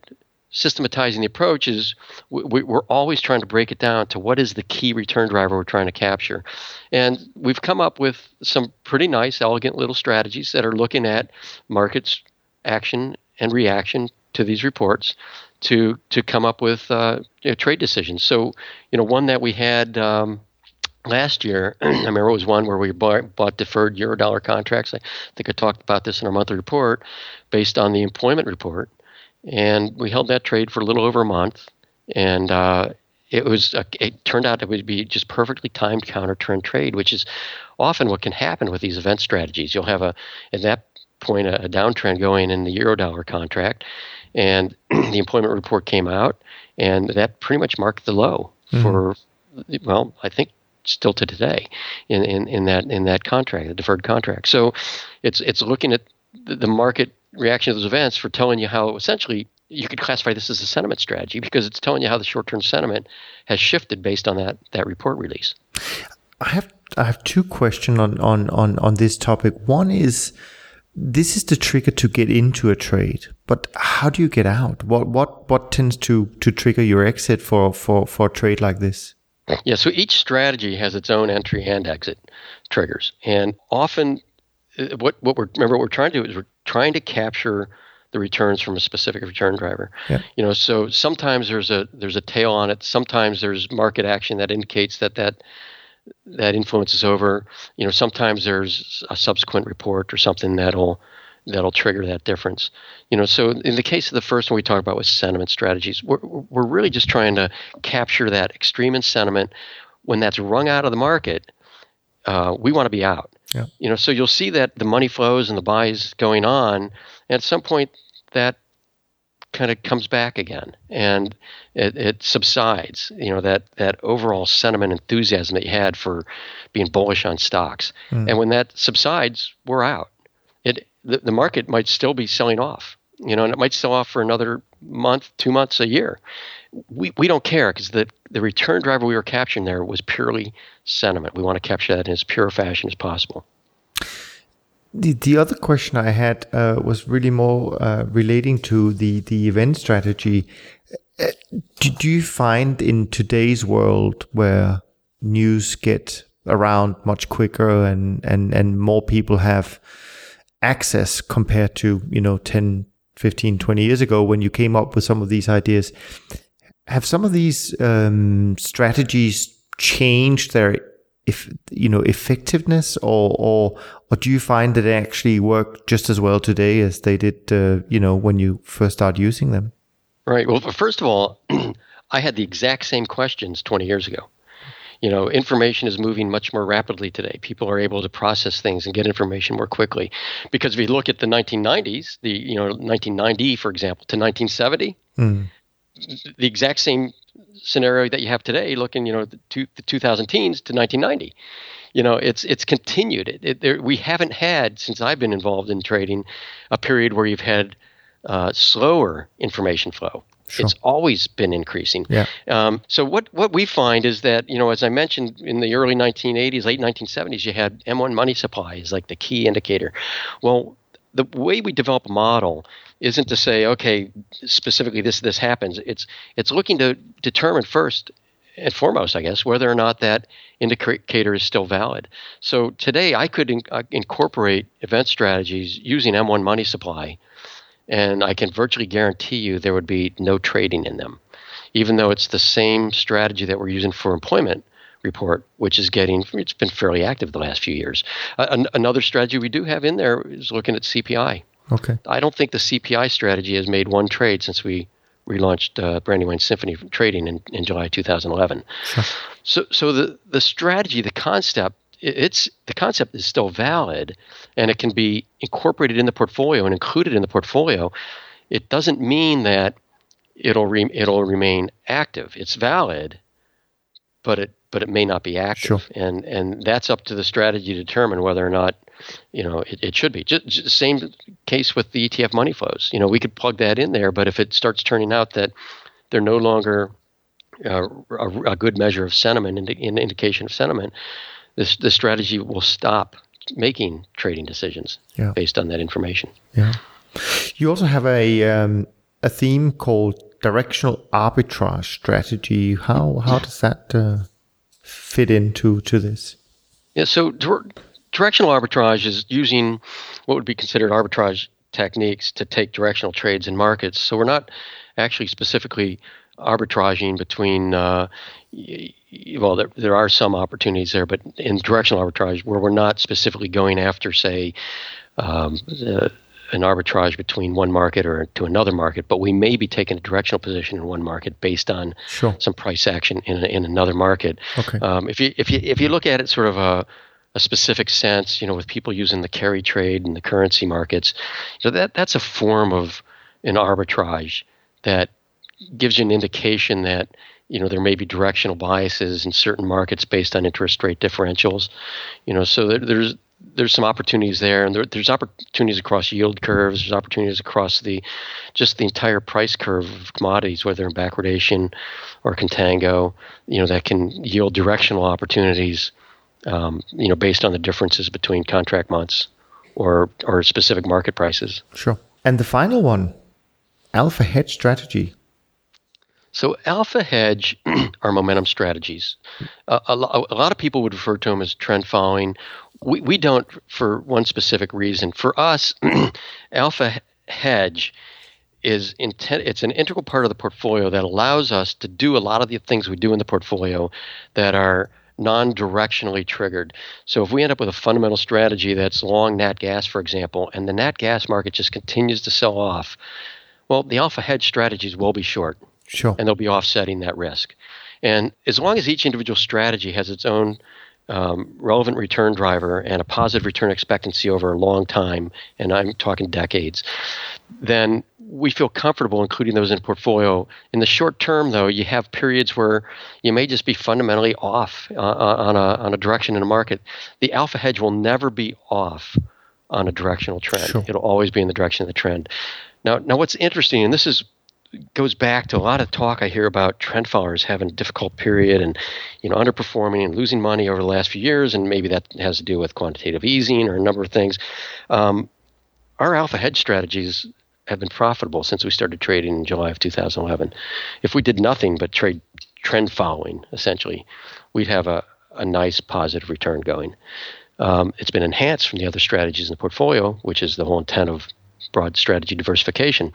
systematizing the approaches, we're always trying to break it down to what is the key return driver we're trying to capture. And we've come up with some pretty nice, elegant little strategies that are looking at markets' action and reaction to these reports to come up with trade decisions. So, one that we had last year, I remember it was one where we bought deferred euro-dollar contracts. I think I talked about this in our monthly report based on the employment report. And we held that trade for a little over a month. And it turned out it would be just perfectly timed counter-trend trade, which is often what can happen with these event strategies. You'll have at that point a downtrend going in the euro-dollar contract. And the employment report came out, and that pretty much marked the low for, I think still to today in that contract, the deferred contract. So it's looking at the market reaction to those events for telling you how essentially you could classify this as a sentiment strategy, because it's telling you how the short-term sentiment has shifted based on that report release. I have two questions on this topic. One is, this is the trigger to get into a trade, but how do you get out? What tends to trigger your exit for a trade like this? Yeah, so each strategy has its own entry and exit triggers. And often what we're trying to do is we're trying to capture the returns from a specific return driver. Yeah. So sometimes there's a tail on it, sometimes there's market action that indicates that influence is over. Sometimes there's a subsequent report or something that'll trigger that difference. So in the case of the first one we talked about with sentiment strategies, we're really just trying to capture that extreme in sentiment. When that's wrung out of the market, we want to be out. Yeah. So you'll see that the money flows and the buys going on, and at some point that kind of comes back again, and it subsides, that overall sentiment enthusiasm that you had for being bullish on stocks. Mm. And when that subsides, we're out. The market might still be selling off, and it might sell off for another month, 2 months, a year. We don't care, because the return driver we were capturing there was purely sentiment. We want to capture that in as pure fashion as possible. The other question I had was really more relating to the event strategy. Do you find in today's world, where news get around much quicker and more people have access compared to 10, 15, 20 years ago when you came up with some of these ideas, have some of these strategies changed their effectiveness, or do you find that they actually work just as well today as they did, when you first started using them? Right. Well, first of all, I had the exact same questions 20 years ago. Information is moving much more rapidly today. People are able to process things and get information more quickly. Because if you look at the 1990s, 1990, for example, to 1970, the exact same scenario that you have today, looking, the 2000 teens to 1990, it's continued. We haven't had, since I've been involved in trading, a period where you've had slower information flow. Sure. It's always been increasing. Yeah. So what we find is that, as I mentioned, in the early 1980s, late 1970s, you had M1 money supply is like the key indicator. Well, the way we develop a model isn't to say, okay, specifically this happens. It's looking to determine first and foremost, I guess, whether or not that indicator is still valid. So today I could incorporate event strategies using M1 money supply, and I can virtually guarantee you there would be no trading in them, even though it's the same strategy that we're using for employment report, which is it's been fairly active the last few years. Another strategy we do have in there is looking at CPI. Okay. I don't think the CPI strategy has made one trade since we relaunched Brandywine Symphony Trading in July 2011. Sure. So the strategy, the concept, the concept is still valid, and it can be incorporated in the portfolio and included in the portfolio. It doesn't mean that it'll remain active. It's valid, but it may not be active. Sure. And that's up to the strategy to determine whether or not, it should be. Just same case with the ETF money flows. We could plug that in there, but if it starts turning out that they're no longer a good measure of sentiment, an indication of sentiment, the strategy will stop making trading decisions based on that information. Yeah. You also have a theme called directional arbitrage strategy. How does that fit into this? Yeah, so directional arbitrage is using what would be considered arbitrage techniques to take directional trades in markets. So we're not actually specifically arbitraging between, there are some opportunities there, but in directional arbitrage where we're not specifically going after, say, an arbitrage between one market or to another market, but we may be taking a directional position in one market based on some price action in another market. Okay. If you look at it sort of a specific sense, with people using the carry trade and the currency markets, so that's a form of an arbitrage that gives you an indication that there may be directional biases in certain markets based on interest rate differentials. So there's some opportunities there, and there's opportunities across yield curves. There's opportunities across the entire price curve of commodities, whether in backwardation or contango, that can yield directional opportunities, based on the differences between contract months or specific market prices. Sure. And the final one, alpha hedge strategy. So alpha hedge are momentum strategies. A lot of people would refer to them as trend following. We don't, for one specific reason. For us, alpha hedge is it's an integral part of the portfolio that allows us to do a lot of the things we do in the portfolio that are non-directionally triggered. So if we end up with a fundamental strategy that's long nat gas, for example, and the nat gas market just continues to sell off, well, the alpha hedge strategies will be short. Sure. And they'll be offsetting that risk. And as long as each individual strategy has its own relevant return driver and a positive return expectancy over a long time, and I'm talking decades, then we feel comfortable including those in portfolio. In the short term, though, you have periods where you may just be fundamentally off on a direction in a market. The alpha hedge will never be off on a directional trend. Sure. It'll always be in the direction of the trend. Now what's interesting, and this goes back to a lot of talk I hear about trend followers having a difficult period and underperforming and losing money over the last few years, and maybe that has to do with quantitative easing or a number of things. Our alpha hedge strategies have been profitable since we started trading in July of 2011. If we did nothing but trade trend following, essentially, we'd have a nice positive return going. It's been enhanced from the other strategies in the portfolio, which is the whole intent of broad strategy diversification.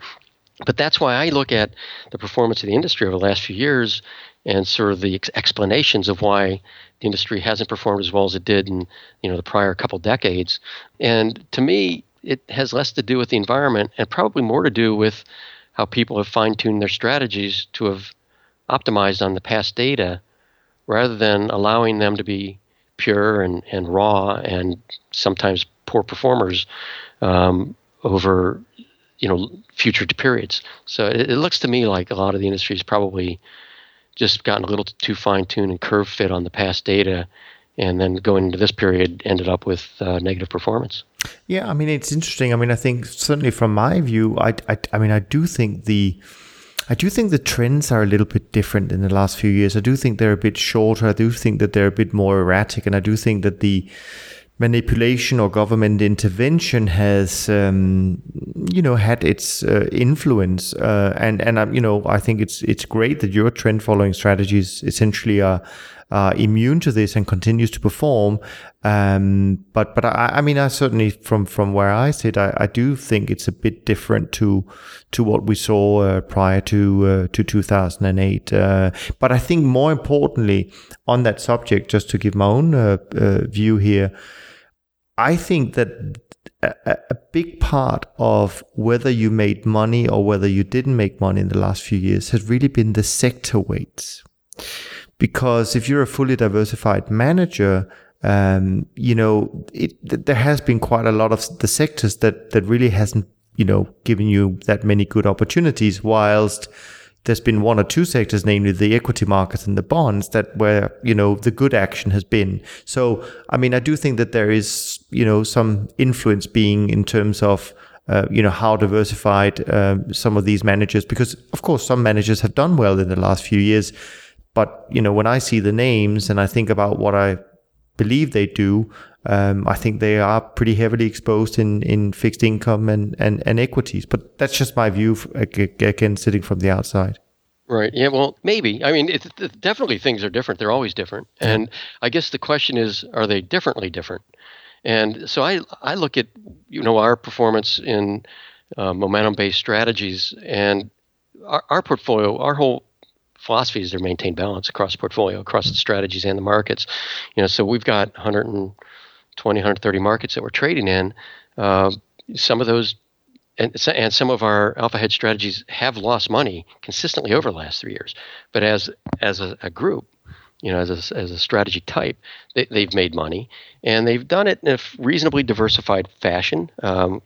But that's why I look at the performance of the industry over the last few years and sort of the explanations of why the industry hasn't performed as well as it did in the prior couple decades. And to me, it has less to do with the environment and probably more to do with how people have fine-tuned their strategies to have optimized on the past data rather than allowing them to be pure and raw and sometimes poor performers over future periods. So it looks to me like a lot of the industry's probably just gotten a little too fine-tuned and curve fit on the past data, and then going into this period ended up with negative performance. Yeah, I mean, it's interesting. I mean, I think certainly from my view, I do think the trends are a little bit different in the last few years. I do think they're a bit shorter. I do think that they're a bit more erratic, and I do think that the manipulation or government intervention has, had its influence, and I think it's great that your trend following strategies essentially are immune to this and continues to perform. But I certainly from where I sit, I do think it's a bit different to what we saw prior to 2008. But I think more importantly on that subject, just to give my own view here, I think that a big part of whether you made money or whether you didn't make money in the last few years has really been the sector weights. Because if you're a fully diversified manager, there has been quite a lot of the sectors that really hasn't, given you that many good opportunities, whilst there's been one or two sectors, namely the equity markets and the bonds, that where, the good action has been. So, I mean, I do think that there is, some influence being in terms of, how diversified some of these managers, because, of course, some managers have done well in the last few years. But, when I see the names and I think about what I believe they do, I think they are pretty heavily exposed in fixed income and equities. But that's just my view, again, sitting from the outside. Right. Yeah, well, maybe. I mean, definitely things are different. They're always different. And I guess the question is, are they differently different? And so I look at, you know, our performance in momentum-based strategies, and our portfolio, our whole philosophy is to maintain balance across portfolio, across the strategies and the markets. You know, so we've got 120, 130 markets that we're trading in. Some of those, and some of our alpha hedge strategies have lost money consistently over the last 3 years. But as a group, you know, as a strategy type, they've made money, and they've done it in a reasonably diversified fashion.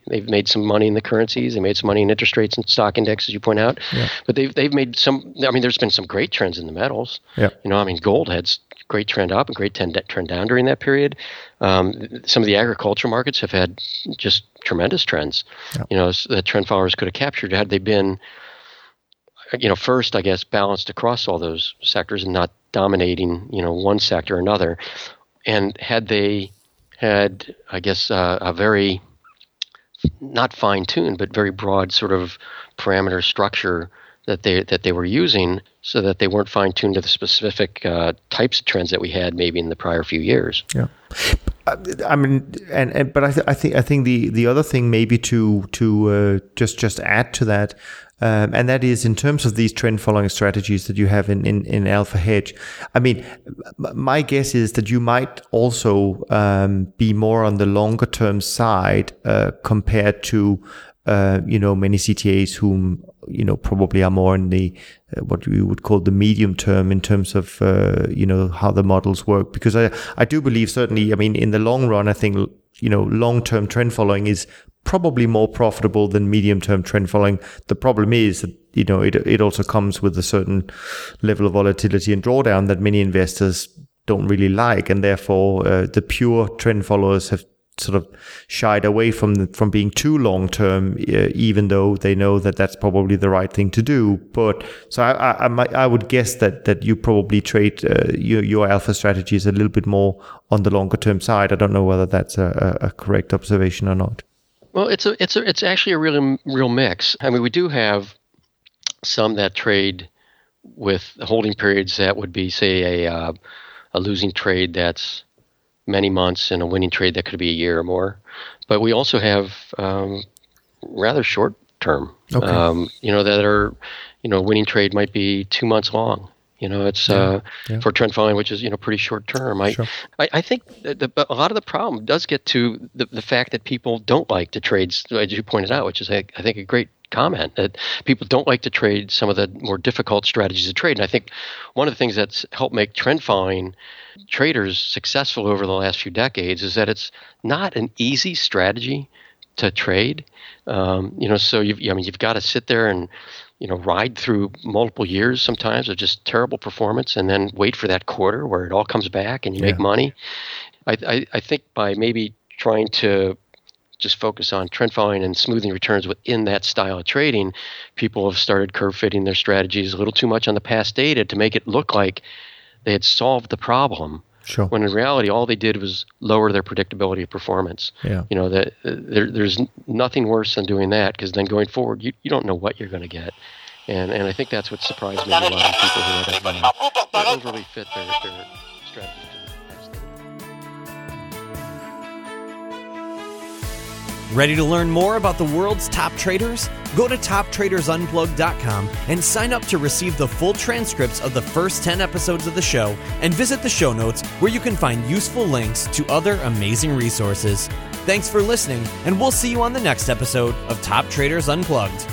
They've made some money in the currencies, they made some money in interest rates and stock indexes, you point out. Yeah. But they've made some. I mean, there's been some great trends in the metals. Yeah. You know, I mean, gold had great trend up and great trend down during that period. Some of the agriculture markets have had just tremendous trends. Yeah. You know, that trend followers could have captured had they been, you know, first, I guess, balanced across all those sectors and not dominating, you know, one sector or another. And had they had, I guess, a very, not fine-tuned, but very broad sort of parameter structure that they were using, so that they weren't fine-tuned to the specific types of trends that we had maybe in the prior few years. Yeah. I mean, but I think the other thing maybe to just add to that, and that is in terms of these trend following strategies that you have in Alpha Hedge. I mean, my guess is that you might also be more on the longer term side compared to you know, many CTAs whom, you know, probably are more in the what we would call the medium term in terms of you know, how the models work. Because I do believe, certainly, I mean, in the long run, I think, you know, long term trend following is probably more profitable than medium term trend following. The problem is that, you know, it also comes with a certain level of volatility and drawdown that many investors don't really like, and therefore the pure trend followers have sort of shied away from being too long term, even though they know that that's probably the right thing to do. But so I would guess that you probably trade your alpha strategies a little bit more on the longer term side. I don't know whether that's a correct observation or not. Well, it's actually a real mix. I mean, we do have some that trade with holding periods that would be, say, a losing trade that's many months, and a winning trade that could be a year or more. But we also have rather short term, okay, you know, that are, you know, winning trade might be 2 months long. You know, it's for trend following, which is, you know, pretty short term. I think that a lot of the problem does get to the fact that people don't like to trade, as you pointed out, which is, I think, a great comment, that people don't like to trade some of the more difficult strategies to trade. And I think one of the things that's helped make trend following traders successful over the last few decades is that it's not an easy strategy to trade. You know, so you've got to sit there and, you know, ride through multiple years sometimes of just terrible performance, and then wait for that quarter where it all comes back and you make money. I think by maybe trying to just focus on trend following and smoothing returns within that style of trading, people have started curve fitting their strategies a little too much on the past data to make it look like they had solved the problem. Sure. When in reality, all they did was lower their predictability of performance. Yeah. You know, that there's nothing worse than doing that, because then going forward, you don't know what you're going to get. And I think that's what surprised me, a lot of people who had that overly fit their strategy. Ready to learn more about the world's top traders? Go to toptradersunplugged.com and sign up to receive the full transcripts of the first 10 episodes of the show, and visit the show notes where you can find useful links to other amazing resources. Thanks for listening, and we'll see you on the next episode of Top Traders Unplugged.